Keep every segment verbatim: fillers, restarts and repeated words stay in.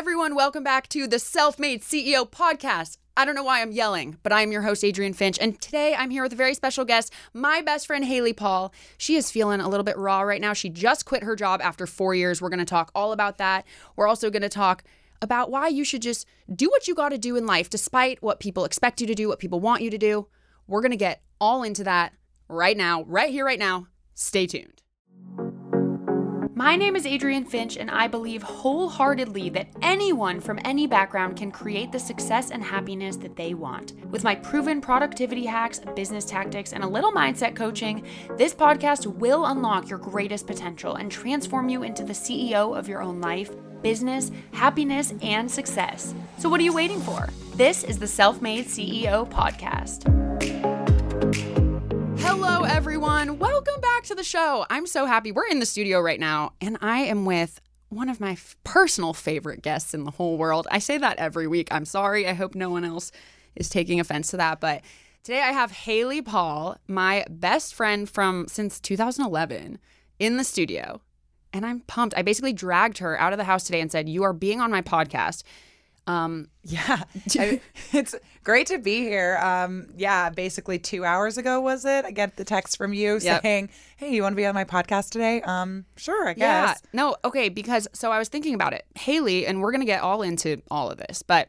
everyone. Welcome back to the Self-Made C E O podcast. I don't know why I'm yelling, but I'm your host, Adrian Finch. And today I'm here with a very special guest, my best friend, Haley Paul. She is feeling a little bit raw right now. She just quit her job after four years. We're going to talk all about that. We're also going to talk about why you should just do what you got to do in life, despite what people expect you to do, what people want you to do. We're going to get all into that right now, right here, right now. Stay tuned. My name is Adrian Finch, and I believe wholeheartedly that anyone from any background can create the success and happiness that they want. With my proven productivity hacks, business tactics, and a little mindset coaching, this podcast will unlock your greatest potential and transform you into the C E O of your own life, business, happiness, and success. So what are you waiting for? This is the Self-Made C E O podcast. Hello, everyone. Welcome back to the show. I'm so happy. We're in the studio right now, and I am with one of my f- personal favorite guests in the whole world. I say that every week. I'm sorry. I hope no one else is taking offense to that. But today I have Haley Paul, my best friend from since two thousand eleven, in the studio. And I'm pumped. I basically dragged her out of the house today and said, you are being on my podcast. Um, yeah, I, it's great to be here. Um, yeah, basically two hours ago, was it? I get the text from you yep. saying, hey, you want to be on my podcast today? Um, sure, I guess. Yeah. No, okay, because so I was thinking about it. Haley, and we're going to get all into all of this, but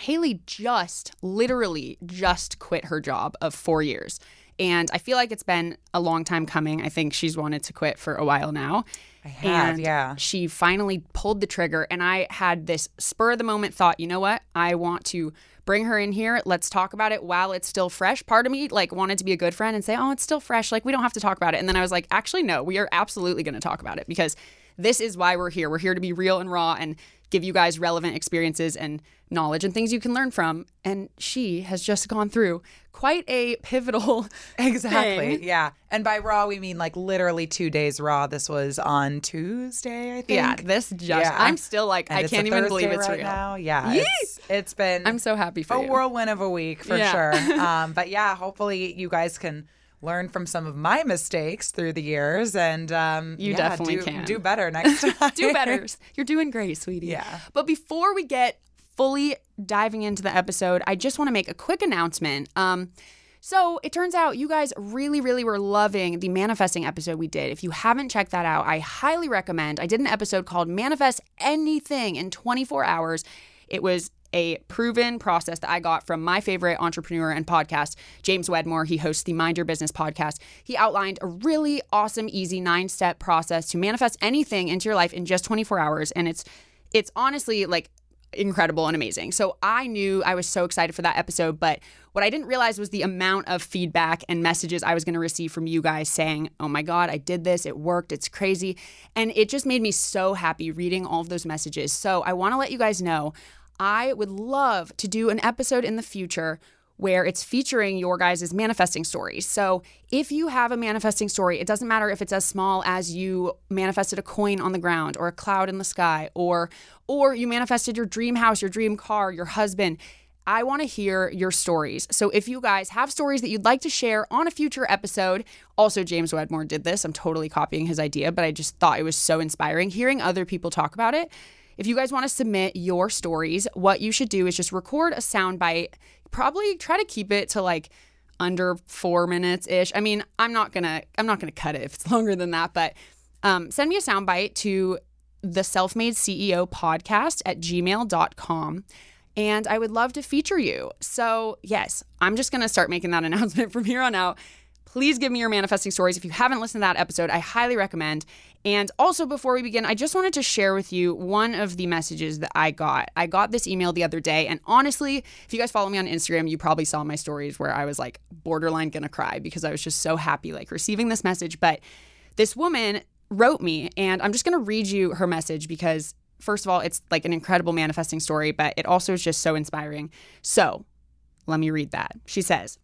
Haley just literally just quit her job of four years. And I feel like it's been a long time coming. I think she's wanted to quit for a while now. I have, and yeah. She finally pulled the trigger. And I had this spur of the moment thought, you know what? I want to bring her in here. Let's talk about it while it's still fresh. Part of me like wanted to be a good friend and say, oh, it's still fresh. Like, we don't have to talk about it. And then I was like, actually, no, we are absolutely going to talk about it because this is why we're here. We're here to be real and raw and give you guys relevant experiences and knowledge and things you can learn from. And she has just gone through quite a pivotal Exactly. thing. Yeah. And by raw, we mean like literally two days raw. This was on Tuesday, I think. Yeah. This just, yeah. I'm still like, and I can't even believe it's right real. Now. Yeah. It's, it's been, I'm so happy for a you. Whirlwind of a week for yeah. sure. um, but yeah, hopefully you guys can learn from some of my mistakes through the years, and um, you yeah, definitely do, can do better next time. Do better. You're doing great, sweetie. Yeah. But before we get fully diving into the episode, I just want to make a quick announcement. Um, so it turns out you guys really, really were loving the manifesting episode we did. If you haven't checked that out, I highly recommend. I did an episode called "Manifest Anything in twenty-four hours." It was a proven process that I got from my favorite entrepreneur and podcast, James Wedmore. He hosts the Mind Your Business podcast. He outlined a really awesome, easy nine-step process to manifest anything into your life in just twenty-four hours. And it's it's honestly like incredible and amazing. So I knew I was so excited for that episode. But what I didn't realize was the amount of feedback and messages I was going to receive from you guys saying, oh my God, I did this. It worked. It's crazy. And it just made me so happy reading all of those messages. So I want to let you guys know I would love to do an episode in the future where it's featuring your guys' manifesting stories. So if you have a manifesting story, it doesn't matter if it's as small as you manifested a coin on the ground or a cloud in the sky, or or you manifested your dream house, your dream car, your husband. I want to hear your stories. So if you guys have stories that you'd like to share on a future episode, also James Wedmore did this. I'm totally copying his idea, but I just thought it was so inspiring hearing other people talk about it. If you guys want to submit your stories, what you should do is just record a sound bite. Probably try to keep it to like under four minutes ish. I mean, I'm not gonna I'm not gonna cut it if it's longer than that, but um, send me a sound bite to the Self-Made C E O podcast at gmail dot com. And I would love to feature you. So yes, I'm just gonna start making that announcement from here on out. Please give me your manifesting stories. If you haven't listened to that episode, I highly recommend. And also before we begin, I just wanted to share with you one of the messages that I got. I got this email the other day. And honestly, if you guys follow me on Instagram, you probably saw my stories where I was like borderline gonna cry because I was just so happy like receiving this message. But this woman wrote me, and I'm just gonna read you her message because first of all, it's like an incredible manifesting story, but it also is just so inspiring. So let me read that. She says,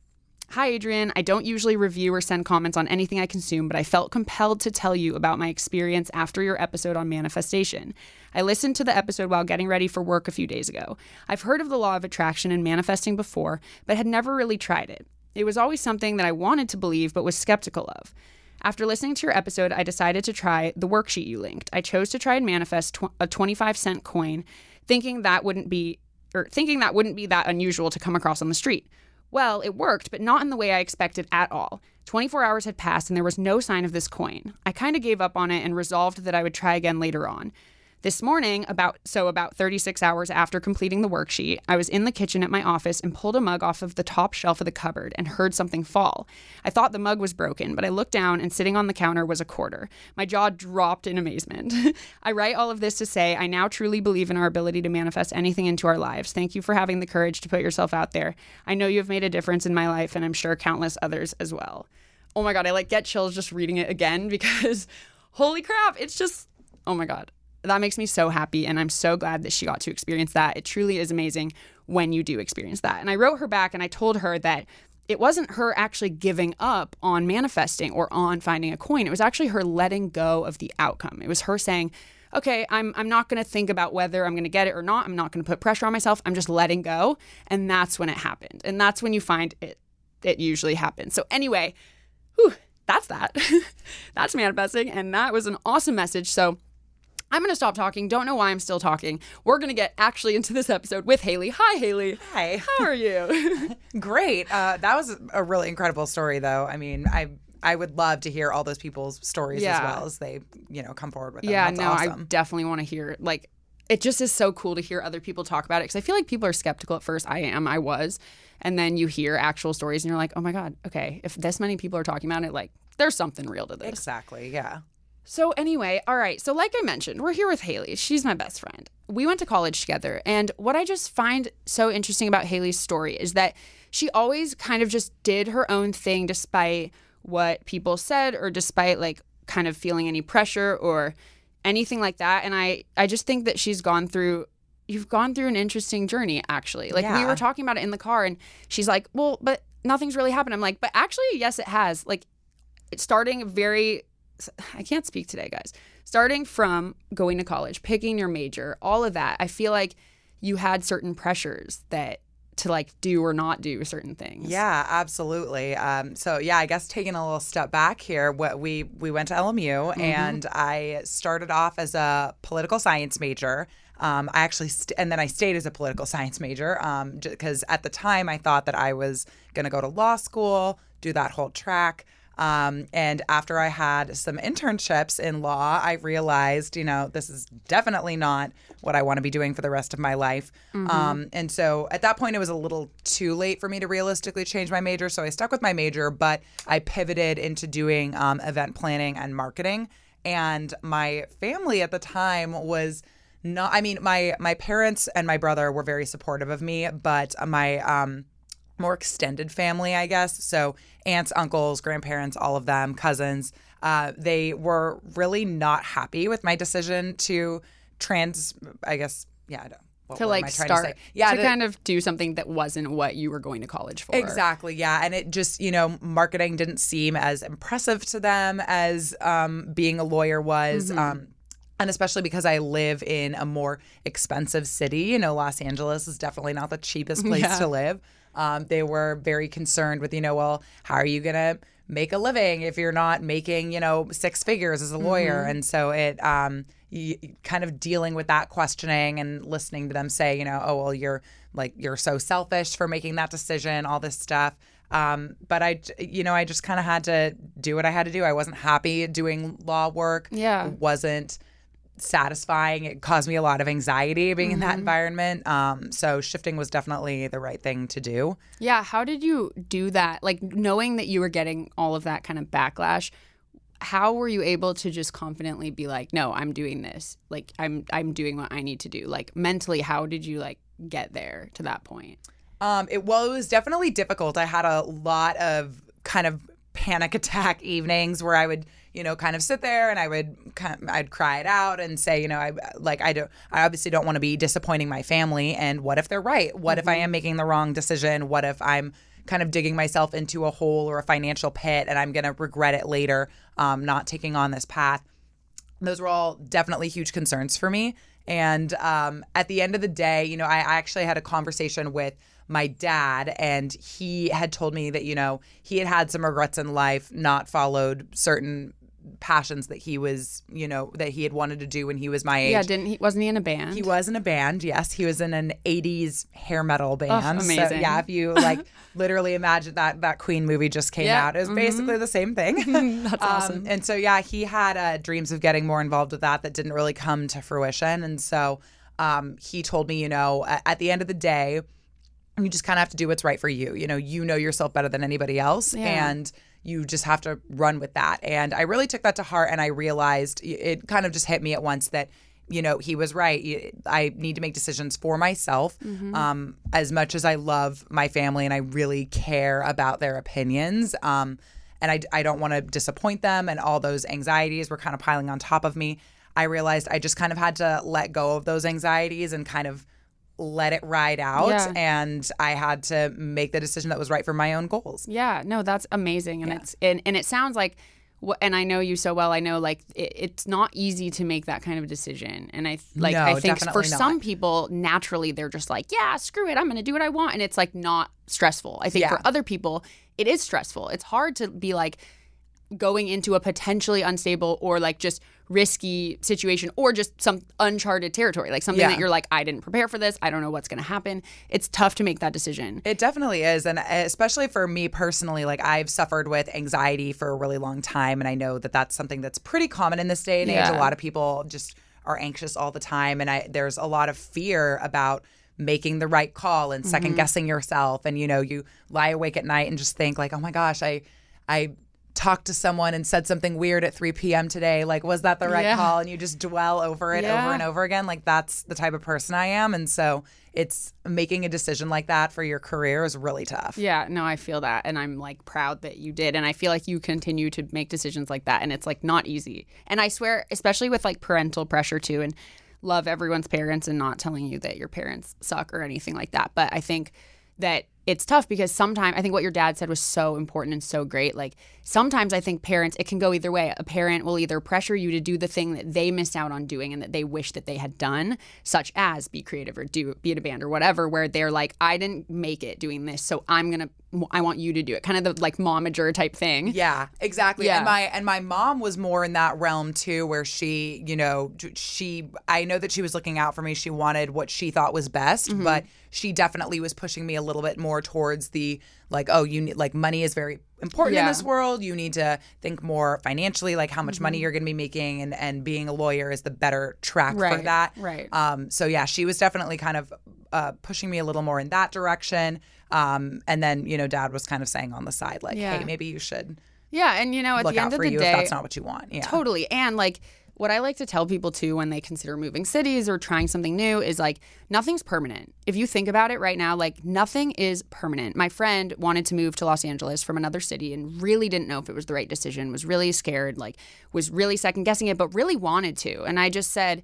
"Hi, Adrian. I don't usually review or send comments on anything I consume, but I felt compelled to tell you about my experience after your episode on manifestation. I listened to the episode while getting ready for work a few days ago. I've heard of the law of attraction and manifesting before, but had never really tried it. It was always something that I wanted to believe, but was skeptical of. After listening to your episode, I decided to try the worksheet you linked. I chose to try and manifest tw- a twenty-five cent coin, thinking that wouldn't be or thinking that wouldn't be that unusual to come across on the street. Well, it worked, but not in the way I expected at all. twenty-four hours had passed and there was no sign of this coin. I kind of gave up on it and resolved that I would try again later on. This morning, about so about thirty-six hours after completing the worksheet, I was in the kitchen at my office and pulled a mug off of the top shelf of the cupboard and heard something fall. I thought the mug was broken, but I looked down and sitting on the counter was a quarter. My jaw dropped in amazement. I write all of this to say I now truly believe in our ability to manifest anything into our lives. Thank you for having the courage to put yourself out there. I know you have made a difference in my life and I'm sure countless others as well. Oh my God, I like get chills just reading it again because holy crap, it's just, oh my God. That makes me so happy, and I'm so glad that she got to experience that. It truly is amazing when you do experience that. And I wrote her back, and I told her that it wasn't her actually giving up on manifesting or on finding a coin. It was actually her letting go of the outcome. It was her saying, okay, I'm I'm not going to think about whether I'm going to get it or not. I'm not going to put pressure on myself. I'm just letting go, and that's when it happened. And that's when you find it, it usually happens. So anyway, whew, that's that. That's manifesting, and that was an awesome message. So I'm going to stop talking. Don't know why I'm still talking. We're going to get actually into this episode with Haley. Hi, Haley. Hi. How are you? Great. Uh, that was a really incredible story, though. I mean, I I would love to hear all those people's stories yeah. as well as they, you know, come forward with them. Yeah, That's no, awesome. I definitely want to hear. Like, it just is so cool to hear other people talk about it because I feel like people are skeptical at first. I am. I was. And then you hear actual stories and you're like, oh, my God. Okay. If this many people are talking about it, like, there's something real to this. Exactly. Yeah. So anyway, all right. So like I mentioned, we're here with Haley. She's my best friend. We went to college together. And what I just find so interesting about Haley's story is that she always kind of just did her own thing despite what people said or despite like kind of feeling any pressure or anything like that. And I, I just think that she's gone through you've gone through an interesting journey, actually. Like yeah. we were talking about it in the car and she's like, well, but nothing's really happened. I'm like, but actually, yes, it has. Like it's starting very I can't speak today, guys. Starting from going to college, picking your major, all of that, I feel like you had certain pressures that to like do or not do certain things. Yeah, absolutely. Um, so yeah, I guess taking a little step back here, what we we went to L M U mm-hmm. and I started off as a political science major. Um, I actually, st- and then I stayed as a political science major um, because at the time I thought that I was going to go to law school, do that whole track. Um, and after I had some internships in law, I realized, you know, this is definitely not what I want to be doing for the rest of my life. Mm-hmm. Um, and so at that point, it was a little too late for me to realistically change my major. So I stuck with my major, but I pivoted into doing um, event planning and marketing. And my family at the time was not, I mean, my, my parents and my brother were very supportive of me, but my um, more extended family, I guess. So aunts, uncles, grandparents, all of them, cousins, uh, they were really not happy with my decision to trans, I guess, yeah, I don't. What to like start, to, yeah, to, to kind of do something that wasn't what you were going to college for. Exactly, yeah. And it just, you know, marketing didn't seem as impressive to them as um, being a lawyer was. Mm-hmm. Um, And especially because I live in a more expensive city, you know, Los Angeles is definitely not the cheapest place yeah. to live. Um, they were very concerned with, you know, well, how are you going to make a living if you're not making, you know, six figures as a lawyer? Mm-hmm. And so it um, y- kind of dealing with that questioning and listening to them say, you know, oh, well, you're like you're so selfish for making that decision, all this stuff. Um, but I, you know, I just kind of had to do what I had to do. I wasn't happy doing law work. Yeah, it wasn't satisfying. It caused me a lot of anxiety being mm-hmm. in that environment. Um, so shifting was definitely the right thing to do. Yeah. How did you do that? Like knowing that you were getting all of that kind of backlash, how were you able to just confidently be like, no, I'm doing this. Like I'm, I'm doing what I need to do. Like mentally, how did you like get there to that point? Um, it, well, it was definitely difficult. I had a lot of kind of panic attack evenings where I would, you know, kind of sit there and I would I'd cry it out and say, you know, I like I don't I obviously don't want to be disappointing my family. And what if they're right? What mm-hmm. if I am making the wrong decision? What if I'm kind of digging myself into a hole or a financial pit and I'm going to regret it later, um, not taking on this path? Those were all definitely huge concerns for me. And um, at the end of the day, you know, I, I actually had a conversation with my dad, and he had told me that, you know, he had had some regrets in life, not followed certain passions that he was, you know, that he had wanted to do when he was my age. Yeah, didn't he? Wasn't he in a band? He was in a band. Yes, he was in an eighties hair metal band. Oh, amazing. So, yeah, if you like, literally imagine that that Queen movie just came yeah. out. It was mm-hmm. basically the same thing. That's um, awesome. And so yeah, he had uh, dreams of getting more involved with that that didn't really come to fruition. And so um, he told me, you know, at, at the end of the day, you just kind of have to do what's right for you. You know, you know yourself better than anybody else, yeah. and you just have to run with that. And I really took that to heart, and I realized it kind of just hit me at once that, you know, he was right. I need to make decisions for myself. Mm-hmm. Um, as much as I love my family and I really care about their opinions, um, and I, I don't want to disappoint them, and all those anxieties were kind of piling on top of me, I realized I just kind of had to let go of those anxieties and kind of let it ride out, yeah. and I had to make the decision that was right for my own goals. Yeah, no, that's amazing, and yeah. it's and, and it sounds like, and I know you so well. I know like it, it's not easy to make that kind of decision, and I like no, I think for not. some people naturally they're just like, yeah, screw it, I'm going to do what I want, and it's like not stressful. I think yeah. for other people it is stressful. It's hard to be like going into a potentially unstable or like just risky situation or just some uncharted territory, like something yeah. that you're like, I didn't prepare for this. I don't know what's going to happen. It's tough to make that decision. It definitely is. And especially for me personally, like I've suffered with anxiety for a really long time. And I know that that's something that's pretty common in this day and yeah. age. A lot of people just are anxious all the time. And I, there's a lot of fear about making the right call and second mm-hmm. guessing yourself. And, you know, you lie awake at night and just think like, oh my gosh, I, I, talked to someone and said something weird at three p.m. today. Like, was that the right yeah. call? And you just dwell over it yeah. over and over again. Like, that's the type of person I am. And so it's making a decision like that for your career is really tough. Yeah, no, I feel that. And I'm like proud that you did. And I feel like you continue to make decisions like that. And it's like not easy. And I swear, especially with like parental pressure too, and love everyone's parents and not telling you that your parents suck or anything like that. But I think that it's tough because sometimes I think what your dad said was so important and so great. Like sometimes I think parents, it can go either way. A parent will either pressure you to do the thing that they missed out on doing and that they wish that they had done, such as be creative or do be in a band or whatever, where they're like, I didn't make it doing this, so I'm gonna, I want you to do it. Kind of the like momager type thing. Yeah, exactly. Yeah. And my and my mom was more in that realm too, where she, you know, she, I know that she was looking out for me. She wanted what she thought was best, mm-hmm. but she definitely was pushing me a little bit more. More towards the like, oh, you need like money is very important yeah. in this world. You need to think more financially, like how much mm-hmm. money you're going to be making, and, and being a lawyer is the better track right, for that. Right. Um. So yeah, she was definitely kind of uh, pushing me a little more in that direction. Um. And then you know, Dad was kind of saying on the side like, yeah. hey, maybe you should. Yeah, and you know, at look the end out of for the you day, if that's not what you want. Yeah. Totally. And like, what I like to tell people too when they consider moving cities or trying something new is like nothing's permanent. If you think about it right now, like nothing is permanent. My friend wanted to move to Los Angeles from another city and really didn't know if it was the right decision, was really scared, like was really second guessing it, but really wanted to. And I just said,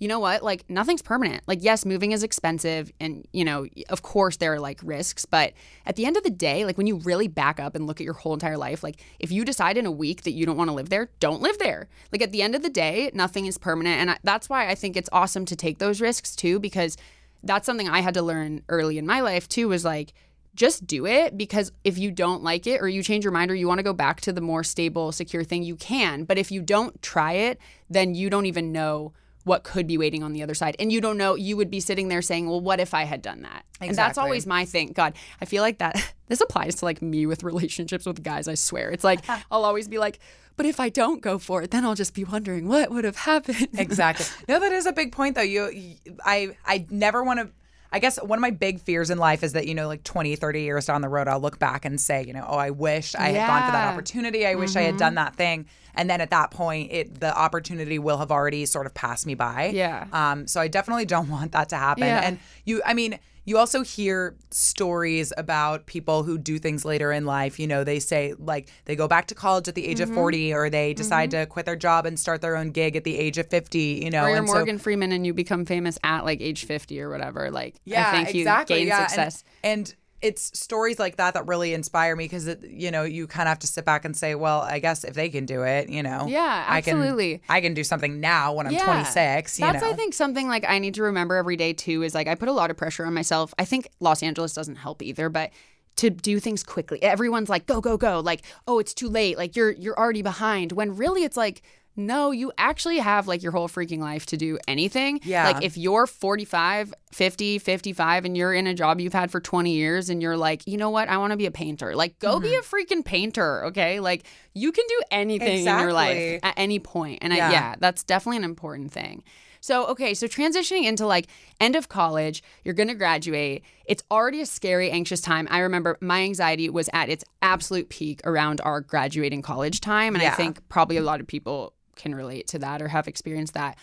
you know what, like nothing's permanent. Like, yes, moving is expensive and, you know, of course there are like risks, but at the end of the day, like when you really back up and look at your whole entire life, like if you decide in a week that you don't want to live there, don't live there. Like at the end of the day, nothing is permanent. And I, that's why I think it's awesome to take those risks too, because that's something I had to learn early in my life too, was like, just do it, because if you don't like it or you change your mind or you want to go back to the more stable, secure thing, you can. But if you don't try it, then you don't even know what could be waiting on the other side. And you don't know, you would be sitting there saying, well, what if I had done that? Exactly. And that's always my thing. God, I feel like that, this applies to like me with relationships with guys, I swear. It's like, I'll always be like, but if I don't go for it, then I'll just be wondering what would have happened. Exactly. No, that is a big point though. You, you I, I never want to, I guess one of my big fears in life is that, you know, like twenty, thirty years down the road, I'll look back and say, you know, oh, I wish I yeah. had gone for that opportunity. I mm-hmm. wish I had done that thing. And then at that point, it, the opportunity will have already sort of passed me by. Yeah. Um. So I definitely don't want that to happen. Yeah. And you, I mean, you also hear stories about people who do things later in life. You know, they say like they go back to college at the age mm-hmm. of forty, or they decide mm-hmm. to quit their job and start their own gig at the age of fifty. You know, or you're and Morgan so, Freeman and you become famous at like age fifty or whatever. Like, yeah, I think exactly. you gain yeah. success. And, and it's stories like that that really inspire me, because, you know, you kind of have to sit back and say, well, I guess if they can do it, you know. Yeah, absolutely. I can, I can do something now when I'm yeah. twenty-six, you That's, know. I think, something like I need to remember every day, too, is like I put a lot of pressure on myself. I think Los Angeles doesn't help either, but to do things quickly. Everyone's like, go, go, go. Like, oh, it's too late. Like, you're you're already behind. When really it's like, no, you actually have like your whole freaking life to do anything. Yeah. Like if you're forty-five, fifty, fifty-five and you're in a job you've had for twenty years and you're like, you know what? I want to be a painter. Like go mm-hmm. be a freaking painter. Okay. Like you can do anything exactly. in your life at any point. And yeah. I, yeah, that's definitely an important thing. So, okay, so transitioning into like end of college, you're going to graduate. It's already a scary, anxious time. I remember my anxiety was at its absolute peak around our graduating college time. And yeah. I think probably a lot of people can relate to that or have experienced that.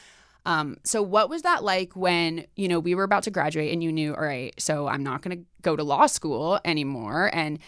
Um, so what was that like when, you know, we were about to graduate and you knew, all right, so I'm not going to go to law school anymore and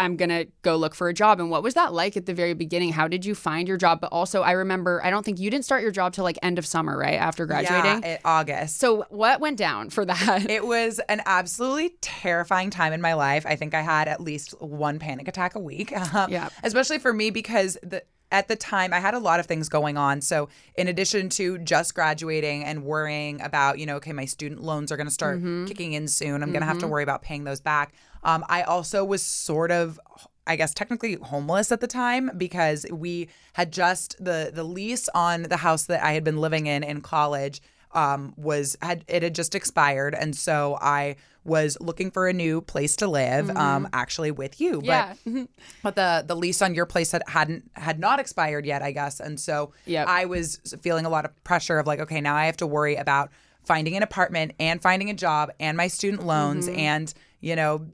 I'm going to go look for a job. And what was that like at the very beginning? How did you find your job? But also, I remember, I don't think you didn't start your job till like end of summer, right? After graduating? Yeah, in August. So what went down for that? It was an absolutely terrifying time in my life. I think I had at least one panic attack a week. Um, yeah. Especially for me because the at the time, I had a lot of things going on. So in addition to just graduating and worrying about, you know, okay, my student loans are going to start mm-hmm. kicking in soon. I'm mm-hmm. going to have to worry about paying those back. Um, I also was sort of, I guess, technically homeless at the time because we had just the the lease on the house that I had been living in in college um, was had it had just expired. And so I was looking for a new place to live, mm-hmm. um, actually with you. Yeah. But, but the, the lease on your place had, hadn't had not expired yet, I guess. And so yep. I was feeling a lot of pressure of like, okay, now I have to worry about finding an apartment and finding a job and my student loans mm-hmm. and, you know,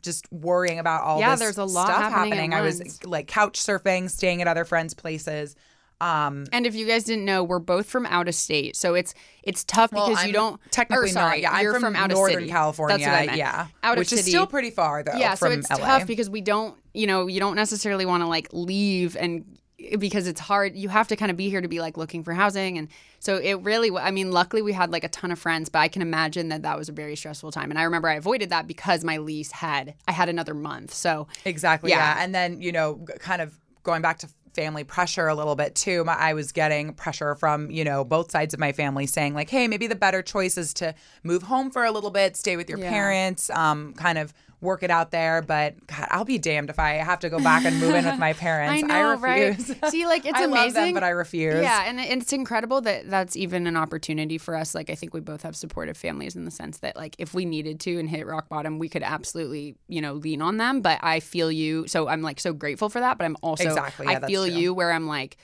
just worrying about all yeah, this there's a lot stuff happening. happening. I was like couch surfing, staying at other friends' places. Um, and if you guys didn't know, we're both from out of state, so it's it's tough well, because I'm you don't technically. Or, sorry, not. Yeah, you're I'm from, from out of Northern city. California. That's what I meant. Yeah, out which of is city. Still pretty far though. Yeah, from so it's L A. Tough because we don't, you know, you don't necessarily want to like leave and. Because it's hard. You have to kind of be here to be like looking for housing. And so it really, I mean, luckily we had like a ton of friends, but I can imagine that that was a very stressful time. And I remember I avoided that because my lease had, I had another month. So exactly. Yeah. yeah. And then, you know, kind of going back to family pressure a little bit too. My, I was getting pressure from, you know, both sides of my family saying like, hey, maybe the better choice is to move home for a little bit, stay with your yeah. parents, um, kind of work it out there. But God, I'll be damned if I have to go back and move in with my parents. I know, I refuse. Right? See, like it's I amazing. I love them, but I refuse. Yeah. And it's incredible that that's even an opportunity for us. Like I think we both have supportive families in the sense that like if we needed to and hit rock bottom, we could absolutely, you know, lean on them. But I feel you. So I'm like so grateful for that. But I'm also, exactly. yeah, I feel true. You where I'm like,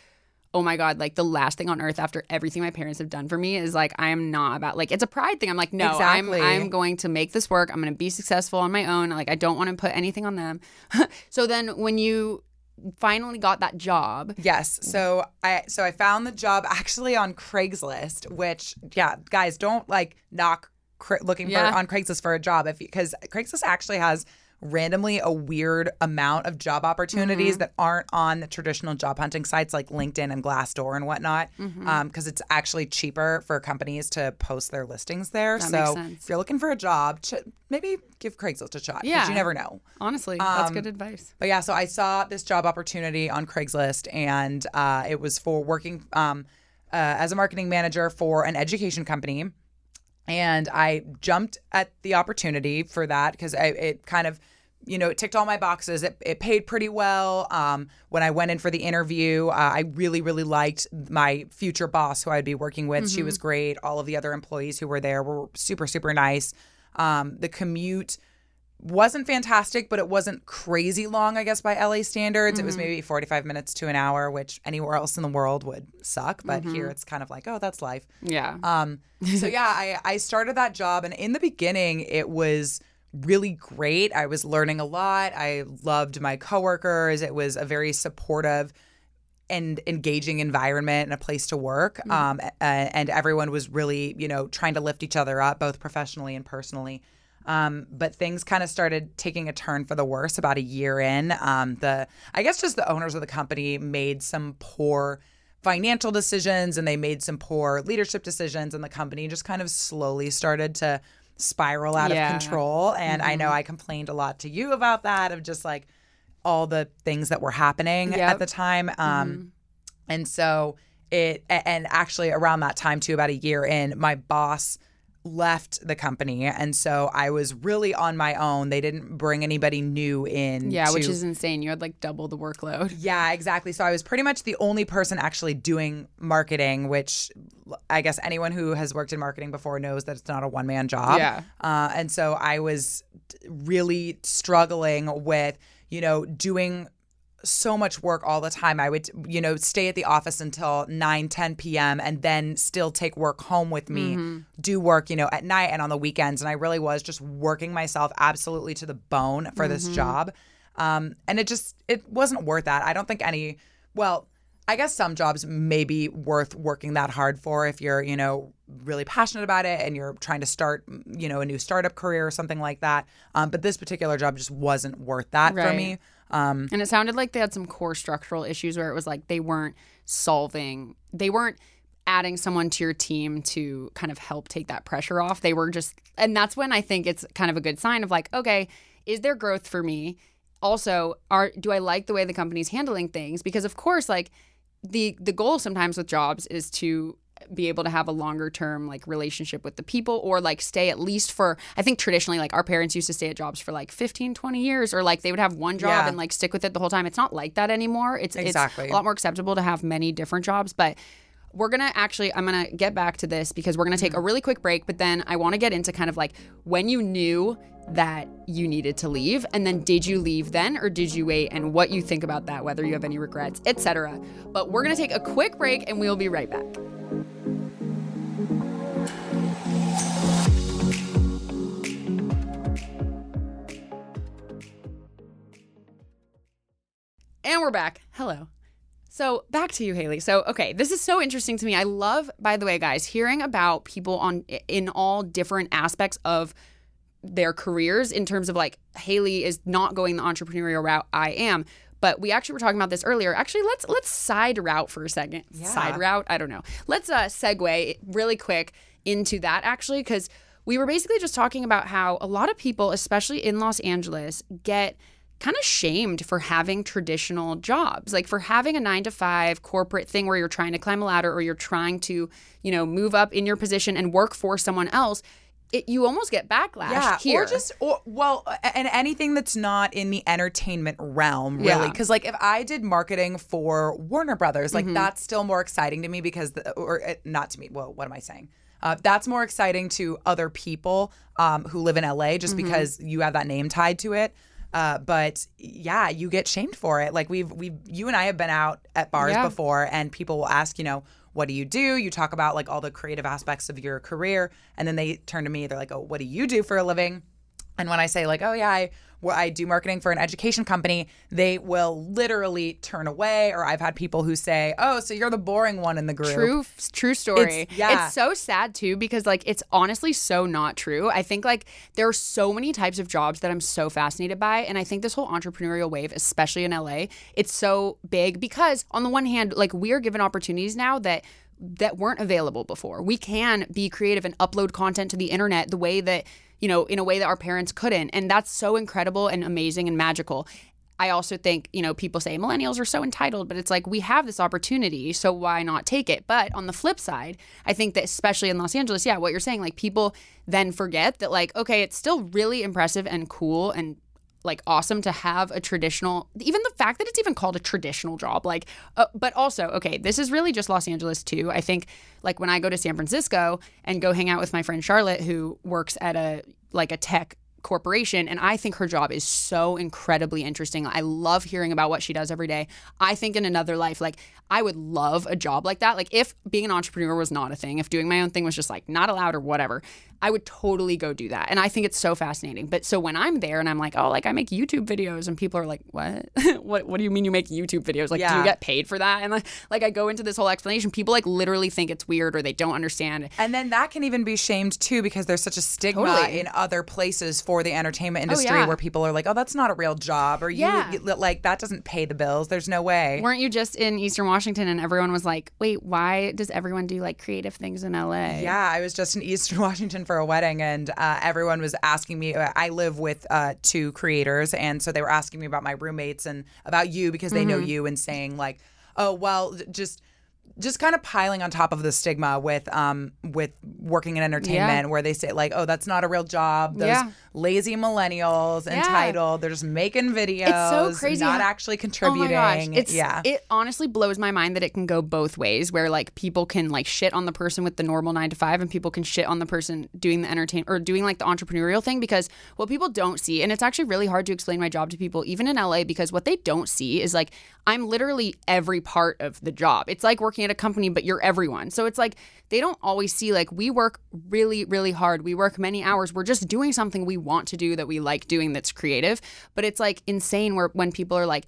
oh my God, like the last thing on earth after everything my parents have done for me is like, I am not about, like, it's a pride thing. I'm like, no, exactly. I'm I'm going to make this work. I'm going to be successful on my own. Like, I don't want to put anything on them. So then when you finally got that job. Yes. So I so I found the job actually on Craigslist, which, yeah, guys, don't like knock cra- looking yeah. for on Craigslist for a job if because Craigslist actually has randomly a weird amount of job opportunities mm-hmm. that aren't on the traditional job hunting sites like LinkedIn and Glassdoor and whatnot because mm-hmm. um, it's actually cheaper for companies to post their listings there. That so if you're looking for a job, ch- maybe give Craigslist a shot. Yeah. You never know. Honestly, um, that's good advice. But yeah, so I saw this job opportunity on Craigslist and uh, it was for working um, uh, as a marketing manager for an education company. And I jumped at the opportunity for that because it kind of, you know, it ticked all my boxes. It, it paid pretty well. Um, when I went in for the interview, uh, I really, really liked my future boss who I'd be working with. Mm-hmm. She was great. All of the other employees who were there were super, super nice. Um, the commute wasn't fantastic, but it wasn't crazy long, I guess, by L A standards. Mm-hmm. It was maybe forty-five minutes to an hour, which anywhere else in the world would suck. But mm-hmm. here it's kind of like, oh, that's life. Yeah. Um. So yeah, I, I started that job. And in the beginning, it was really great. I was learning a lot. I loved my coworkers. It was a very supportive and engaging environment and a place to work. Mm-hmm. Um. And everyone was really, you know, trying to lift each other up, both professionally and personally. Um, but things kind of started taking a turn for the worse about a year in. Um, the I guess just the owners of the company made some poor financial decisions and they made some poor leadership decisions and the company just kind of slowly started to spiral out yeah. of control. And mm-hmm. I know I complained a lot to you about that, of just like all the things that were happening yep. at the time. Um, mm-hmm. And so it and actually around that time too, about a year in, my boss left the company, and so I was really on my own. They didn't bring anybody new in. Yeah, to... which is insane. You had like double the workload. Yeah, exactly. So I was pretty much the only person actually doing marketing, which I guess anyone who has worked in marketing before knows that it's not a one-man job. Yeah. Uh, and so I was really struggling with, you know, doing so much work all the time. I would, you know, stay at the office until nine, ten p.m. and then still take work home with me, mm-hmm. do work, you know, at night and on the weekends. And I really was just working myself absolutely to the bone for mm-hmm. this job. Um, and it just, it wasn't worth that. I don't think any, well, I guess some jobs may be worth working that hard for if you're, you know, really passionate about it and you're trying to start, you know, a new startup career or something like that. Um, but this particular job just wasn't worth that right. for me. Um, and it sounded like they had some core structural issues where it was like they weren't solving, they weren't adding someone to your team to kind of help take that pressure off. They were just, and that's when I think it's kind of a good sign of like, okay, is there growth for me? Also, are do I like the way the company's handling things? Because of course, like the the goal sometimes with jobs is to be able to have a longer term like relationship with the people, or like stay at least for, I think traditionally like our parents used to stay at jobs for like fifteen, twenty years, or like they would have one job yeah. and like stick with it the whole time. It's not like that anymore. It's, exactly. it's a lot more acceptable to have many different jobs. But we're going to actually, I'm going to get back to this because we're going to take a really quick break. But then I want to get into kind of like when you knew that you needed to leave, and then did you leave then or did you wait, and what you think about that, whether you have any regrets, et cetera. But we're going to take a quick break and we'll be right back. And we're back. Hello. So back to you, Haley. So, okay, this is so interesting to me. I love, by the way, guys, hearing about people on in all different aspects of their careers in terms of like, Haley is not going the entrepreneurial route, I am. But we actually were talking about this earlier. Actually, let's let's side route for a second. Yeah. Side route? I don't know. Let's uh, segue really quick into that, actually, because we were basically just talking about how a lot of people, especially in Los Angeles, get kind of shamed for having traditional jobs, like for having a nine to five corporate thing where you're trying to climb a ladder or you're trying to, you know, move up in your position and work for someone else. It, you almost get backlash yeah, here. Or just, or, well, and anything that's not in the entertainment realm, really. Because, yeah. like, if I did marketing for Warner Brothers, like, mm-hmm. that's still more exciting to me because, the, or it, not to me, well, what am I saying? Uh, that's more exciting to other people um, who live in L A just mm-hmm. because you have that name tied to it. Uh, but yeah, you get shamed for it. Like we've we you and I have been out at bars yeah. before, and people will ask, you know, what do you do? You talk about like all the creative aspects of your career, and then they turn to me. They're like, oh, what do you do for a living? And when I say like, oh yeah, I well, I do marketing for an education company, they will literally turn away. Or I've had people who say, oh, so you're the boring one in the group. True, true story. It's, yeah. it's so sad too, because like, it's honestly so not true. I think like there are so many types of jobs that I'm so fascinated by. And I think this whole entrepreneurial wave, especially in L A, it's so big because on the one hand, like we are given opportunities now that that weren't available before. We can be creative and upload content to the internet the way that, you know, in a way that our parents couldn't. And that's so incredible and amazing and magical. I also think, you know, people say millennials are so entitled, but it's like we have this opportunity, so why not take it? But on the flip side, I think that especially in Los Angeles, yeah, what you're saying, like people then forget that like, okay, it's still really impressive and cool and like awesome to have a traditional, even the fact that it's even called a traditional job, like, uh, but also, okay, this is really just Los Angeles too. I think like when I go to San Francisco and go hang out with my friend Charlotte, who works at a, like a tech corporation, and I think her job is so incredibly interesting. I love hearing about what she does every day. I think in another life, like I would love a job like that. Like if being an entrepreneur was not a thing, if doing my own thing was just like not allowed or whatever, I would totally go do that. And I think it's so fascinating. But so when I'm there and I'm like, oh, like I make YouTube videos, and people are like, what? what What do you mean you make YouTube videos? Like, yeah. do you get paid for that? And like, like I go into this whole explanation. People like literally think it's weird or they don't understand. And then that can even be shamed too, because there's such a stigma totally. In other places for the entertainment industry oh, yeah. where people are like, oh, that's not a real job, or yeah. you like that doesn't pay the bills. There's no way. Weren't you just in Eastern Washington and everyone was like, wait, why does everyone do like creative things in L A? Yeah, I was just in Eastern Washington for a wedding, and uh, everyone was asking me. I live with uh, two creators, and so they were asking me about my roommates and about you because they mm-hmm. know you, and saying like, oh, well, just just kind of piling on top of the stigma with um with working in entertainment, yeah. where they say like, oh, that's not a real job. Those yeah. lazy millennials, yeah. entitled, they're just making videos, it's so crazy, not how... actually contributing. Oh my gosh. It's, yeah, it honestly blows my mind that it can go both ways, where like people can like shit on the person with the normal nine to five, and people can shit on the person doing the entertain or doing like the entrepreneurial thing, because what people don't see, and it's actually really hard to explain my job to people even in L A, because what they don't see is like I'm literally every part of the job. It's like working at a company, but you're everyone. So it's like they don't always see like we work really, really hard. We work many hours. We're just doing something we want to do that we like doing that's creative. But it's like insane where when people are like,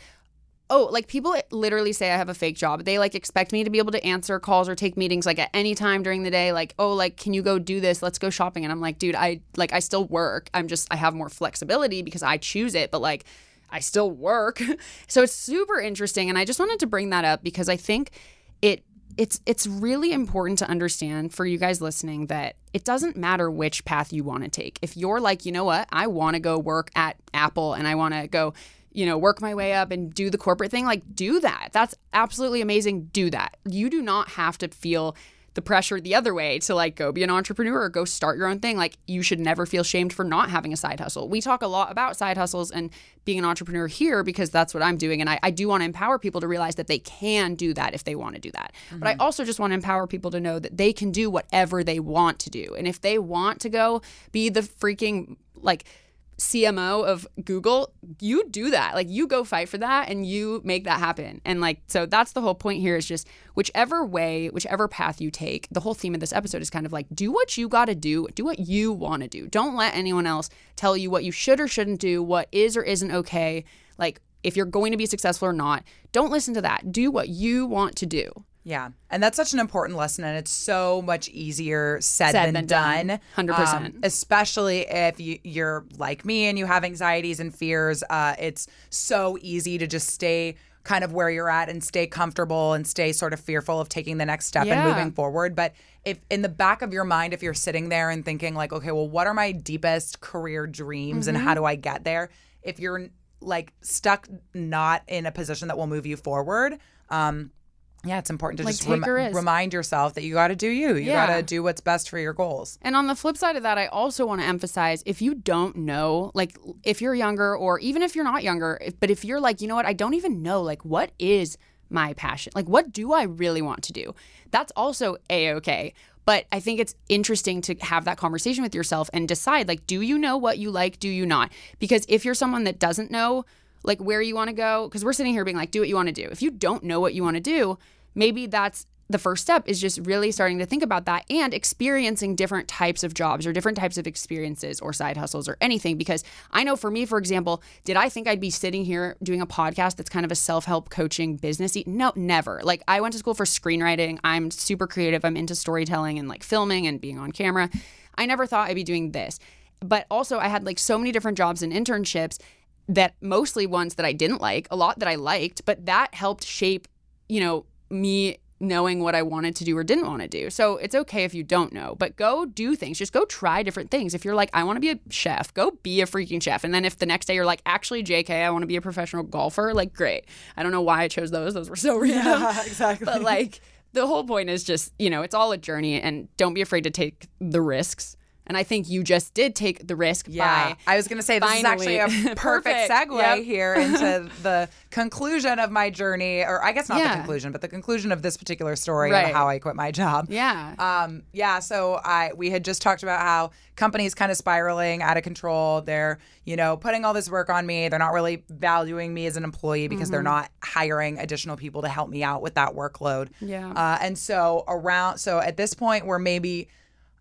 oh, like people literally say I have a fake job. They like expect me to be able to answer calls or take meetings like at any time during the day. Like, oh, like, can you go do this? Let's go shopping. And I'm like, dude, I like I still work. I'm just I have more flexibility because I choose it. But like I still work. So it's super interesting. And I just wanted to bring that up because I think it it's it's really important to understand for you guys listening that it doesn't matter which path you want to take. If you're like, you know what, I want to go work at Apple and I want to go, you know, work my way up and do the corporate thing, like do that. That's absolutely amazing. Do that. You do not have to feel the pressure the other way to like go be an entrepreneur or go start your own thing. Like you should never feel shamed for not having a side hustle. We talk a lot about side hustles and being an entrepreneur here because that's what I'm doing. And I, I do want to empower people to realize that they can do that if they want to do that. Mm-hmm. But I also just want to empower people to know that they can do whatever they want to do. And if they want to go be the freaking like C M O of Google, you do that. Like you go fight for that and you make that happen. And like, so that's the whole point here is just whichever way, whichever path you take, the whole theme of this episode is kind of like, do what you got to do, do what you want to do. Don't let anyone else tell you what you should or shouldn't do, what is or isn't okay. Like if you're going to be successful or not, don't listen to that. Do what you want to do. Yeah. And that's such an important lesson. And it's so much easier said, said than done. done. one hundred percent. Um, especially if you, you're like me and you have anxieties and fears. Uh, it's so easy to just stay kind of where you're at and stay comfortable and stay sort of fearful of taking the next step yeah. and moving forward. But if in the back of your mind, if you're sitting there and thinking like, okay, well, what are my deepest career dreams mm-hmm. and how do I get there? If you're like stuck not in a position that will move you forward, um, yeah, it's important to like just rem- remind yourself that you got to do you. You yeah. got to do what's best for your goals. And on the flip side of that, I also want to emphasize if you don't know, like if you're younger or even if you're not younger, if, but if you're like, you know what, I don't even know, like what is my passion? Like what do I really want to do? That's also A-okay. But I think it's interesting to have that conversation with yourself and decide like, do you know what you like? Do you not? Because if you're someone that doesn't know like where you want to go, because we're sitting here being like, do what you want to do. If you don't know what you want to do, maybe that's the first step is just really starting to think about that and experiencing different types of jobs or different types of experiences or side hustles or anything. Because I know for me, for example, did I think I'd be sitting here doing a podcast that's kind of a self-help coaching business? No, never. Like I went to school for screenwriting. I'm super creative. I'm into storytelling and like filming and being on camera. I never thought I'd be doing this. But also I had like so many different jobs and internships that mostly ones that I didn't like, a lot that I liked, but that helped shape, you know, me knowing what I wanted to do or didn't want to do. So it's okay if you don't know, but go do things. Just go try different things. If you're like, I want to be a chef, go be a freaking chef. And then if the next day you're like, actually, J K, I want to be a professional golfer, like, great. I don't know why I chose those. Those were so random. Yeah, exactly. But like the whole point is just, you know, it's all a journey and don't be afraid to take the risks. And I think you just did take the risk yeah. by I was going to say this finally. Is actually a perfect, perfect. segue yep. here into the conclusion of my journey, or I guess not yeah. the conclusion, but the conclusion of this particular story right. of how I quit my job. Yeah. Um, yeah. So I we had just talked about how companies kind of spiraling out of control. They're, you know, putting all this work on me. They're not really valuing me as an employee because mm-hmm. they're not hiring additional people to help me out with that workload. Yeah. Uh, and so around so at this point we're maybe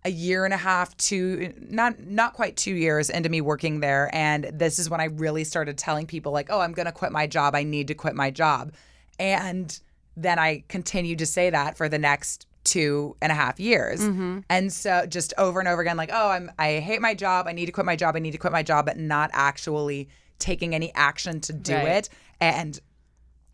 a year and a half to not not quite two years into me working there. And this is when I really started telling people like, oh, I'm going to quit my job. I need to quit my job. And then I continued to say that for the next two and a half years. Mm-hmm. And so just over and over again, like, oh, I'm I hate my job. I need to quit my job. I need to quit my job, but not actually taking any action to do right. it. And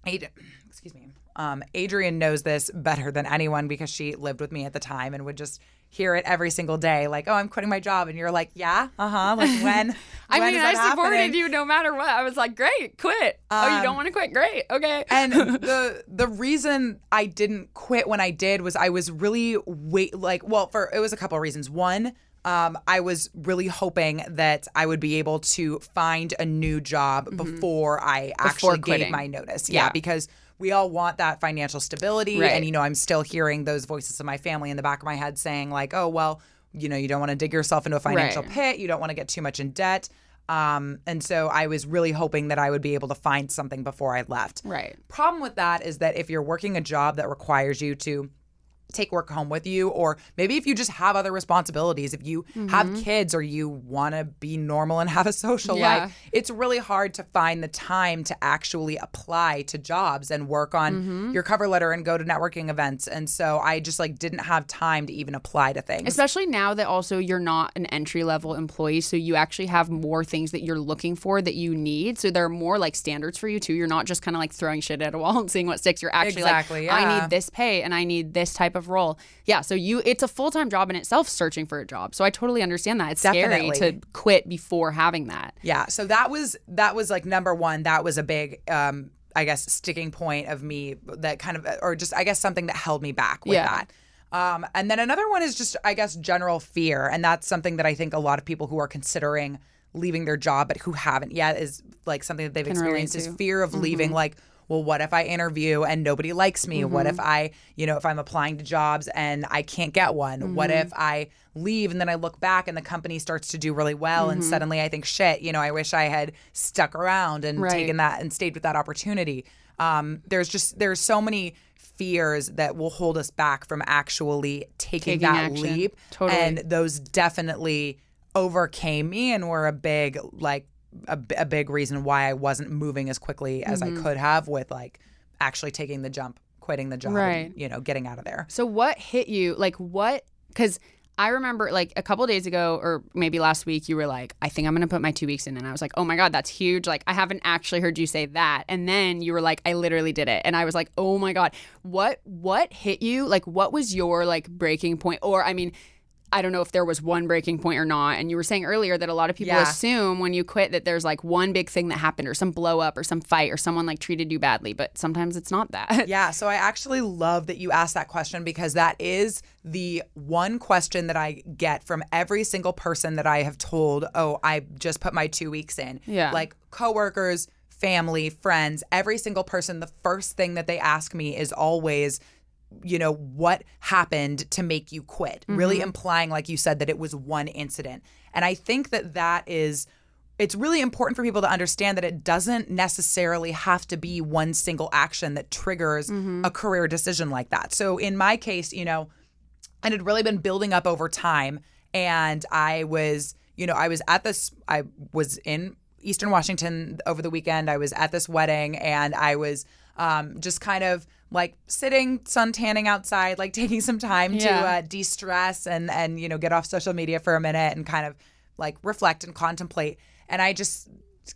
it, excuse me. Um, Adrian knows this better than anyone because she lived with me at the time and would just hear it every single day. Like, oh, I'm quitting my job. And you're like, yeah, uh-huh. Like when? I mean, I supported happening? you no matter what. I was like, great, quit. Um, oh, you don't want to quit? Great, okay. And the the reason I didn't quit when I did was I was really wait like well for it was a couple of reasons. One, um, I was really hoping that I would be able to find a new job mm-hmm. before I before actually quitting. gave my notice. Yeah, yeah, because we all want that financial stability, right. and you know, I'm still hearing those voices of my family in the back of my head saying like, oh well. You know, you don't want to dig yourself into a financial right. pit. You don't want to get too much in debt. Um, and so I was really hoping that I would be able to find something before I left. Right. Problem with that is that if you're working a job that requires you to take work home with you, or maybe if you just have other responsibilities, if you mm-hmm. have kids or you want to be normal and have a social yeah. life, it's really hard to find the time to actually apply to jobs and work on mm-hmm. your cover letter and go to networking events. And so I just like didn't have time to even apply to things. Especially now that also you're not an entry level employee, so you actually have more things that you're looking for that you need. So there are more like standards for you too. You're not just kind of like throwing shit at a wall and seeing what sticks. You're actually exactly, like, yeah. I need this pay and I need this type of role. Yeah, so you it's a full-time job in itself searching for a job. So I totally understand that. It's Definitely. scary to quit before having that. Yeah, so that was that was like number one. That was a big um I guess sticking point of me that kind of or just I guess something that held me back with yeah. that. Um and then another one is just I guess general fear, and that's something that I think a lot of people who are considering leaving their job but who haven't yet is like something that they've Can experienced is fear of mm-hmm. leaving, like, well, what if I interview and nobody likes me? Mm-hmm. What if I, you know, if I'm applying to jobs and I can't get one? Mm-hmm. What if I leave and then I look back and the company starts to do really well mm-hmm. and suddenly I think, shit, you know, I wish I had stuck around and right. taken that and stayed with that opportunity. Um, there's just, there's so many fears that will hold us back from actually taking, taking that action. leap. Totally. And those definitely overcame me and were a big, like, A, a big reason why I wasn't moving as quickly as mm-hmm. I could have with like actually taking the jump, quitting the job, right. and, you know, getting out of there. So what hit you? Like what? Because I remember like a couple of days ago or maybe last week you were like, I think I'm going to put my two weeks in. And I was like, oh my God, that's huge. Like I haven't actually heard you say that. And then you were like, I literally did it. And I was like, oh my God, what, what hit you? Like what was your like breaking point? Or I mean, I don't know if there was one breaking point or not. And you were saying earlier that a lot of people yeah. assume when you quit that there's like one big thing that happened or some blow up or some fight or someone like treated you badly. But sometimes it's not that. Yeah. So I actually love that you asked that question because that is the one question that I get from every single person that I have told, oh, I just put my two weeks in. Yeah. Like coworkers, family, friends, every single person, the first thing that they ask me is always, you know, what happened to make you quit? Mm-hmm. Really implying, like you said, that it was one incident. And I think that that is, it's really important for people to understand that it doesn't necessarily have to be one single action that triggers mm-hmm. a career decision like that. So in my case, you know, it had really been building up over time. And I was, you know, I was at this, I was in Eastern Washington over the weekend. I was at this wedding and I was um, just kind of like sitting, sun tanning outside, like taking some time yeah. to uh, de-stress and, and, you know, get off social media for a minute and kind of like reflect and contemplate. And I just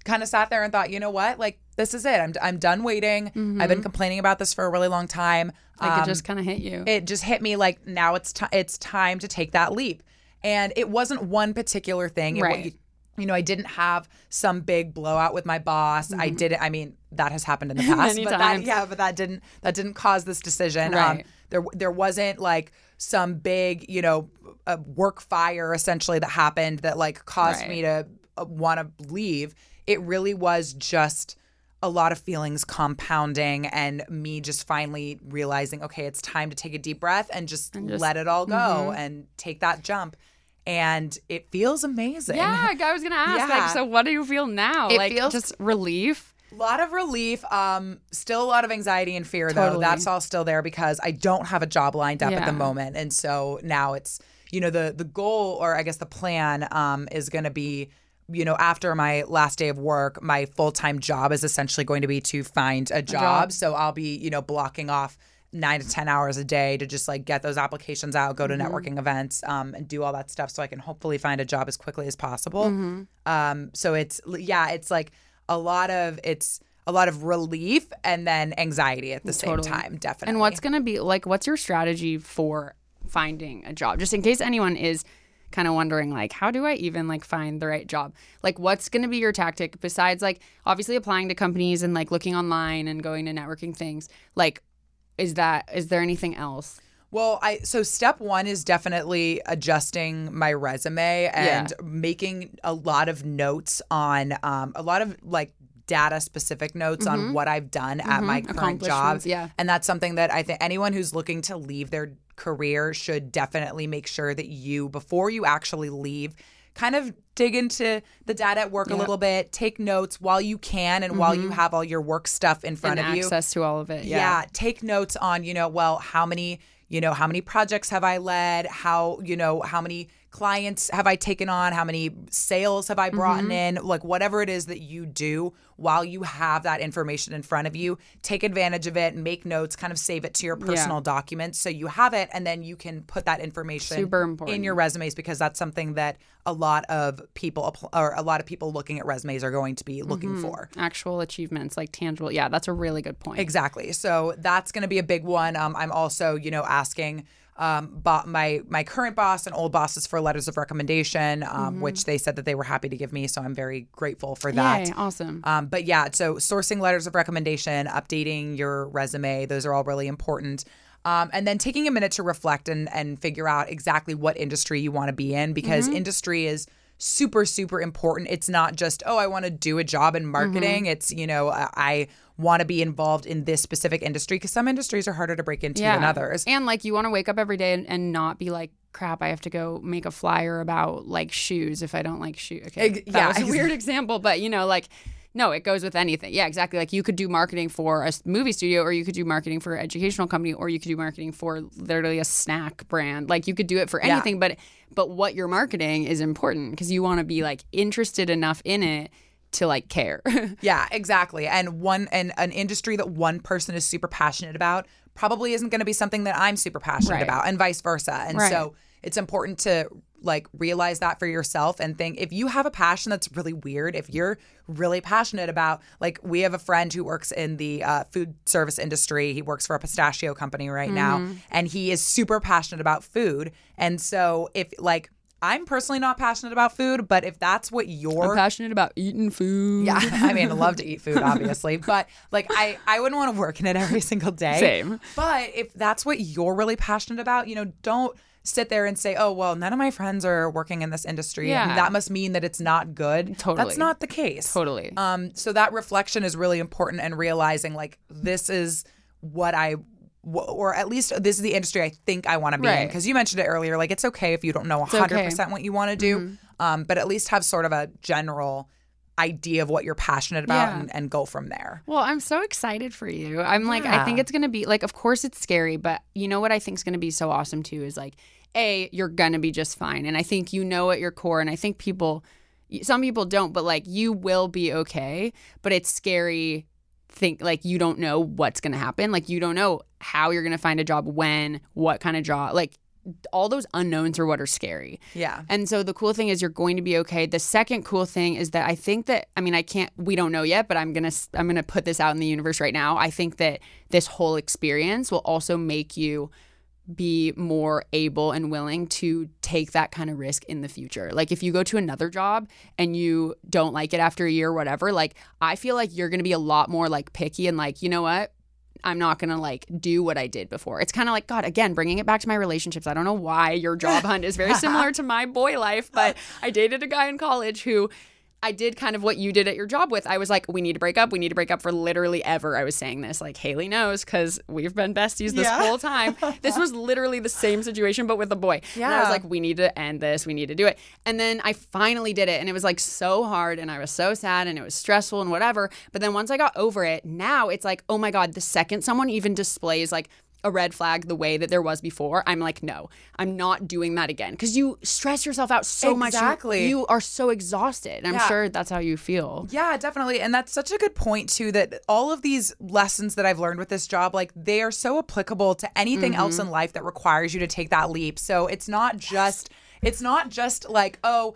kind of sat there and thought, you know what, like this is it. I'm I'm done waiting. Mm-hmm. I've been complaining about this for a really long time. Like um, it just kind of hit you. It just hit me like now it's, t- it's time to take that leap. And it wasn't one particular thing. Right. It, You know, I didn't have some big blowout with my boss. Mm-hmm. I didn't. I mean, that has happened in the past. Many but times. That, yeah, but that didn't that didn't cause this decision. Right. Um, there there wasn't like some big, you know, uh, work fire essentially that happened that like caused right. me to uh, want to leave. It really was just a lot of feelings compounding and me just finally realizing, okay, it's time to take a deep breath and just, and just let it all go mm-hmm. and take that jump. And it feels amazing. Yeah, I was going to ask, yeah. like, so what do you feel now? It like, feels just relief? A lot of relief. Um, still a lot of anxiety and fear, totally. though. That's all still there because I don't have a job lined up yeah. at the moment. And so now it's, you know, the the goal or I guess the plan um, is going to be, you know, after my last day of work, my full-time job is essentially going to be to find a job. A job. So I'll be, you know, blocking off nine to ten hours a day to just like get those applications out, go to mm-hmm. networking events um, and do all that stuff so I can hopefully find a job as quickly as possible. Mm-hmm. Um, so it's, yeah, it's like a lot of, it's a lot of relief and then anxiety at the totally. same time, definitely. And what's going to be like, what's your strategy for finding a job? Just in case anyone is kind of wondering, like, how do I even, like, find the right job? Like, what's going to be your tactic besides, like, obviously applying to companies and, like, looking online and going to networking things? Like, is that, is there anything else? Well, I so step one is definitely adjusting my resume and yeah. making a lot of notes on um, a lot of, like, data specific notes mm-hmm. on what I've done mm-hmm. at my current job. Yeah. And that's something that I think anyone who's looking to leave their career should definitely make sure that you, before you actually leave, kind of dig into the data at work yeah. a little bit, take notes while you can and mm-hmm. while you have all your work stuff in front and of you. Access to all of it. Yeah. yeah. Take notes on, you know, well, how many, you know, how many projects have I led? How, you know, how many clients have I taken on? How many sales have I brought mm-hmm. in? Like, whatever it is that you do while you have that information in front of you, take advantage of it, make notes, kind of save it to your personal yeah. documents so you have it, and then you can put that information in your resumes, because that's something that a lot of people or a lot of people looking at resumes are going to be looking mm-hmm. for. Actual achievements, like tangible. Yeah, that's a really good point. Exactly. So that's going to be a big one. Um, I'm also, you know, asking Um, bo- my my current boss and old bosses for letters of recommendation, um, mm-hmm. which they said that they were happy to give me. So I'm very grateful for that. Yay, awesome. Um, but yeah, so sourcing letters of recommendation, updating your resume, those are all really important. Um, and then taking a minute to reflect and, and figure out exactly what industry you want to be in, because mm-hmm. industry is super, super important. It's not just, oh, I want to do a job in marketing. Mm-hmm. It's, you know, I want to be involved in this specific industry, because some industries are harder to break into yeah. than others. And like, you want to wake up every day and, and not be like, crap, I have to go make a flyer about like shoes if I don't like shoes. Okay, that yeah, was a weird example, but you know, like, no, it goes with anything. Yeah, exactly. Like, you could do marketing for a movie studio, or you could do marketing for an educational company, or you could do marketing for literally a snack brand. Like, you could do it for anything, yeah. but but what you're marketing is important, because you want to be like interested enough in it to like care. Yeah, exactly. And one and an industry that one person is super passionate about probably isn't going to be something that I'm super passionate right. about, and vice versa. And right. so it's important to like realize that for yourself and think, if you have a passion that's really weird, if you're really passionate about, like, we have a friend who works in the uh, food service industry. He works for a pistachio company right mm-hmm. now, and he is super passionate about food. And so if like, I'm personally not passionate about food, but if that's what you're... I'm passionate about eating food. Yeah, I mean, I love to eat food, obviously, but like, I, I wouldn't want to work in it every single day. Same. But if that's what you're really passionate about, you know, don't sit there and say, oh, well, none of my friends are working in this industry. Yeah. And that must mean that it's not good. Totally. That's not the case. Totally. Um. So that reflection is really important, and realizing like, this is what I... or at least this is the industry I think I want to be right. in. Because you mentioned it earlier, like, it's okay if you don't know one hundred percent okay. what you want to do, mm-hmm. um, but at least have sort of a general idea of what you're passionate about yeah. and, and go from there. Well, I'm so excited for you. I'm like, yeah. I think it's going to be, like, of course it's scary, but you know what I think is going to be so awesome too is like, A, you're going to be just fine. And I think you know at your core, and I think people, some people don't, but like, you will be okay, but it's scary. Think like you don't know what's going to happen. Like, you don't know how you're going to find a job, when, what kind of job, like all those unknowns are what are scary. Yeah. And so the cool thing is you're going to be okay. The second cool thing is that I think that, I mean, I can't, we don't know yet, but I'm going to, I'm going to put this out in the universe right now. I think that this whole experience will also make you be more able and willing to take that kind of risk in the future. Like, if you go to another job and you don't like it after a year or whatever, like, I feel like you're going to be a lot more like picky and like, you know what? I'm not going to like do what I did before. It's kind of like, God, again, bringing it back to my relationships. I don't know why your job hunt is very similar to my boy life, but I dated a guy in college who I did kind of what you did at your job with. I was like, we need to break up. We need to break up for literally ever. I was saying this, like, Haley knows, because we've been besties this yeah. whole time. This was literally the same situation, but with a boy. Yeah. And I was like, we need to end this. We need to do it. And then I finally did it. And it was like so hard. And I was so sad. And it was stressful and whatever. But then once I got over it, now it's like, oh my God, the second someone even displays like a red flag the way that there was before, I'm like, no, I'm not doing that again. Because you stress yourself out so exactly. much. Exactly. You are so exhausted. I'm yeah. sure that's how you feel. Yeah, definitely. And that's such a good point too, that all of these lessons that I've learned with this job, like, they are so applicable to anything mm-hmm. else in life that requires you to take that leap. So it's not just, yes. it's not just like, oh,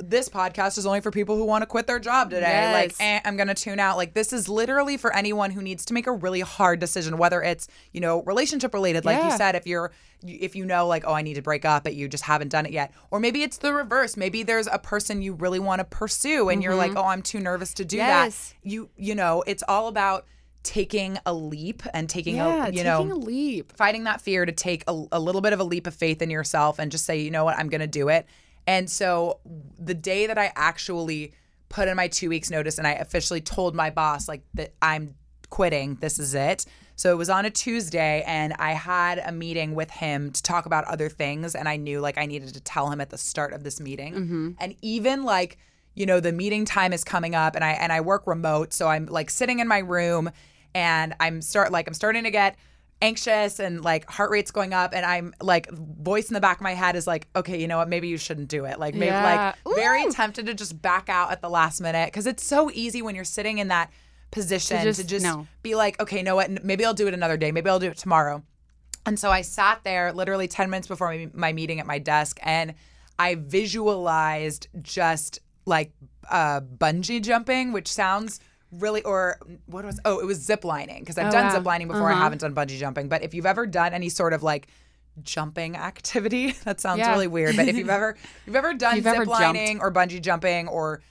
this podcast is only for people who want to quit their job today. Yes. Like, eh, I'm going to tune out. Like, this is literally for anyone who needs to make a really hard decision, whether it's, you know, relationship related, like yeah. you said, if you're, if you know, like, oh, I need to break up, but you just haven't done it yet. Or maybe it's the reverse. Maybe there's a person you really want to pursue and mm-hmm. you're like, oh, I'm too nervous to do yes. that. You, you know, it's all about taking a leap and taking yeah, a, you know, taking a leap, fighting that fear to take a, a little bit of a leap of faith in yourself and just say, you know what, I'm going to do it. And so the day that I actually put in my two weeks notice and I officially told my boss, like, that I'm quitting, this is it. So it was on a Tuesday and I had a meeting with him to talk about other things. And I knew, like, I needed to tell him at the start of this meeting. Mm-hmm. And even, like, you know, the meeting time is coming up and I and I work remote. So I'm, like, sitting in my room and I'm start like I'm starting to get anxious and, like, heart rate's going up and I'm, like, voice in the back of my head is like, okay, you know what, maybe you shouldn't do it. Like, maybe yeah. like Ooh. very tempted to just back out at the last minute because it's so easy when you're sitting in that position to just, to just no. be like, okay, you know what, maybe I'll do it another day. Maybe I'll do it tomorrow. And so I sat there literally ten minutes before my meeting at my desk and I visualized just, like, uh, bungee jumping, which sounds really, or what was, oh, it was zip lining because I've oh, done wow. zip lining before. Uh-huh. I haven't done bungee jumping. But if you've ever done any sort of, like, jumping activity, that sounds yeah. really weird. But if you've ever, you've ever done you've zip ever lining jumped. or bungee jumping or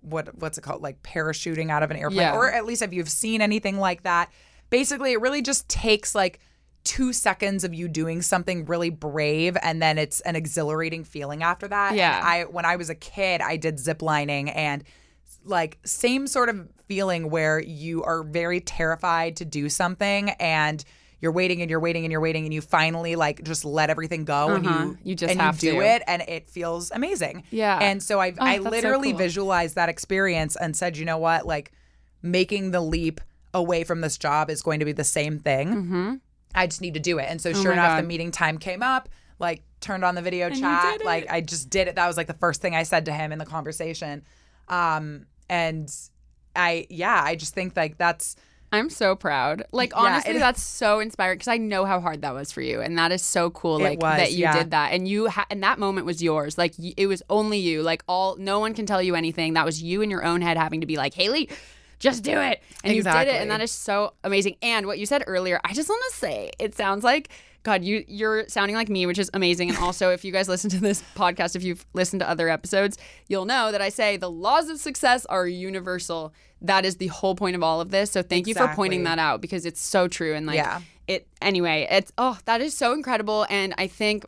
what what's it called, like, parachuting out of an airplane, yeah. or at least if you've seen anything like that, basically it really just takes, like, two seconds of you doing something really brave and then it's an exhilarating feeling after that. Yeah. And I, when I was a kid, I did zip lining and, like, same sort of feeling where you are very terrified to do something and you're waiting and you're waiting and you're waiting and you finally, like, just let everything go uh-huh. and you you just and have you do to. it and it feels amazing. Yeah. And so I oh, I literally so cool. visualized that experience and said, you know what, like, making the leap away from this job is going to be the same thing. Mm-hmm. I just need to do it. And so sure oh enough, God. the meeting time came up, like, turned on the video and chat. Like, I just did it. That was, like, the first thing I said to him in the conversation. Um, and I, yeah, I just think, like, that's. I'm so proud. Like, honestly, yeah, it, that's so inspiring because I know how hard that was for you. And that is so cool, like, was, that you yeah. did that. And you ha- and that moment was yours. Like, y- it was only you. Like, all no one can tell you anything. That was you in your own head having to be like, Haley, just do it. And exactly. you did it. And that is so amazing. And what you said earlier, I just want to say, it sounds like, God, you, you're sounding like me, which is amazing. And also, if you guys listen to this podcast, if you've listened to other episodes, you'll know that I say the laws of success are universal. That is the whole point of all of this. So thank exactly. you for pointing that out because it's so true. And, like, yeah. it anyway, it's, oh, that is so incredible. And I think,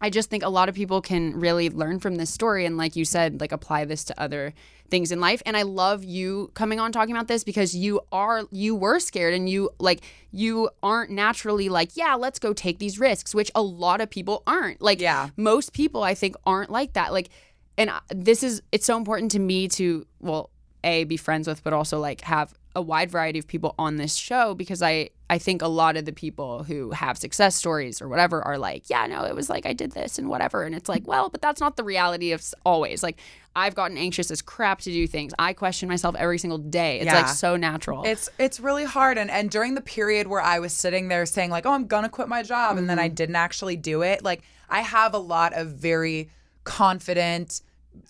I just think a lot of people can really learn from this story and, like you said, like, apply this to other things in life. And I love you coming on talking about this because you are you were scared and you like you aren't naturally like, yeah, let's go take these risks, which a lot of people aren't. Like yeah. most people, I think, aren't like that. Like, and this is it's so important to me to, well, A, be friends with, but also, like, have a wide variety of people on this show because I, I think a lot of the people who have success stories or whatever are like, yeah, no, it was like I did this and whatever. And it's like, well, but that's not the reality of always. Like, I've gotten anxious as crap to do things. I question myself every single day. It's yeah. like so natural. It's it's really hard. And, and during the period where I was sitting there saying, like, oh, I'm going to quit my job mm-hmm. and then I didn't actually do it. Like, I have a lot of very confident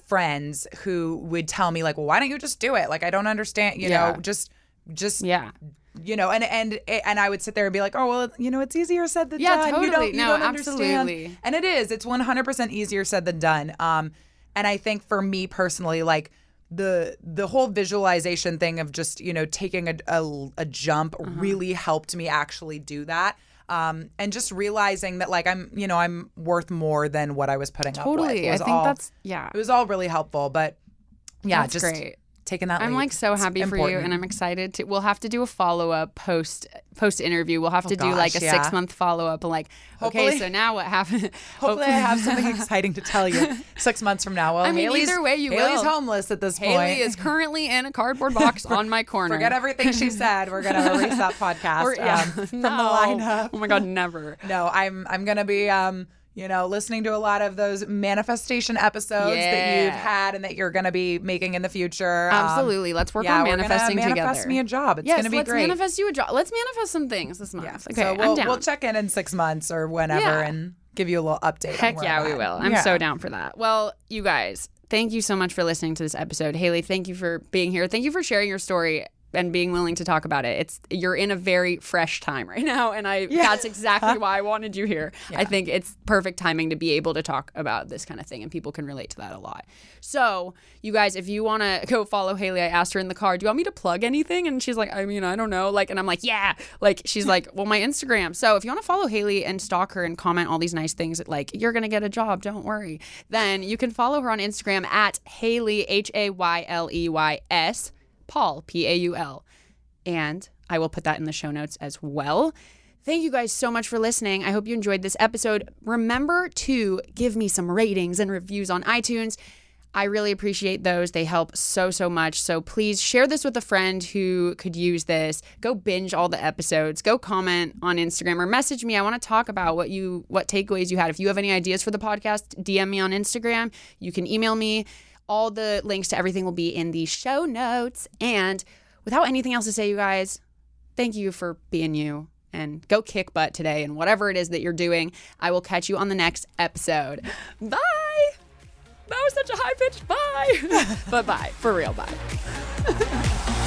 friends who would tell me, like, well, why don't you just do it? Like, I don't understand, you yeah. know, just... Just, yeah. you know, and and and I would sit there and be like, oh, well, you know, it's easier said than yeah, done. Totally. You don't, you no, don't understand. Absolutely. And it is. It's one hundred percent easier said than done. Um, and I think for me personally, like the the whole visualization thing of just, you know, taking a, a, a jump uh-huh. really helped me actually do that. Um, and just realizing that, like, I'm, you know, I'm worth more than what I was putting totally. up with. Totally. I think all, that's, yeah. It was all really helpful. But yeah, that's just great. Taking that I'm lead. Like so happy it's for important. you and I'm excited to we'll have to do a follow-up post post interview we'll have oh to gosh, do like a yeah. six-month follow-up and like hopefully, okay so now what happened hopefully, hopefully I have something exciting to tell you six months from now. Well, I mean, Haley's, either way you Haley's will. homeless at this Haley point. Haley is currently in a cardboard box on my corner. Forget everything she said, we're gonna erase that podcast or, yeah, um, from no. the lineup. Oh my god, never. No, I'm I'm gonna be um you know, listening to a lot of those manifestation episodes yeah. that you've had and that you're going to be making in the future. Absolutely. Um, let's work yeah, on manifesting manifest together. Manifest me a job. It's yes, going to be let's great. Let's manifest you a job. Let's manifest some things this month. Yeah. Okay, so we'll, I'm down. We'll check in in six months or whenever yeah. and give you a little update. Heck yeah, we will. I'm yeah. so down for that. Well, you guys, thank you so much for listening to this episode. Haley, thank you for being here. Thank you for sharing your story and being willing to talk about it. It's you're in a very fresh time right now, and I yeah. that's exactly why I wanted you here. Yeah. I think it's perfect timing to be able to talk about this kind of thing, and people can relate to that a lot. So, you guys, if you want to go follow Haley, I asked her in the car, do you want me to plug anything? And she's like, I mean, I don't know. Like, and I'm like, yeah. Like, she's like, well, my Instagram. So, if you want to follow Haley and stalk her and comment all these nice things, like, you're going to get a job, don't worry. Then you can follow her on Instagram at Haley, H A Y L E Y S Paul, P A U L. And I will put that in the show notes as well. Thank you guys so much for listening. I hope you enjoyed this episode. Remember to give me some ratings and reviews on iTunes. I really appreciate those. They help so, so much. So please share this with a friend who could use this. Go binge all the episodes. Go comment on Instagram or message me. I want to talk about what you, what takeaways you had. If you have any ideas for the podcast, D M me on Instagram. You can email me. All the links to everything will be in the show notes. And without anything else to say, you guys, thank you for being you. And go kick butt today and whatever it is that you're doing. I will catch you on the next episode. Bye. That was such a high pitch. Bye. But bye. For real, bye.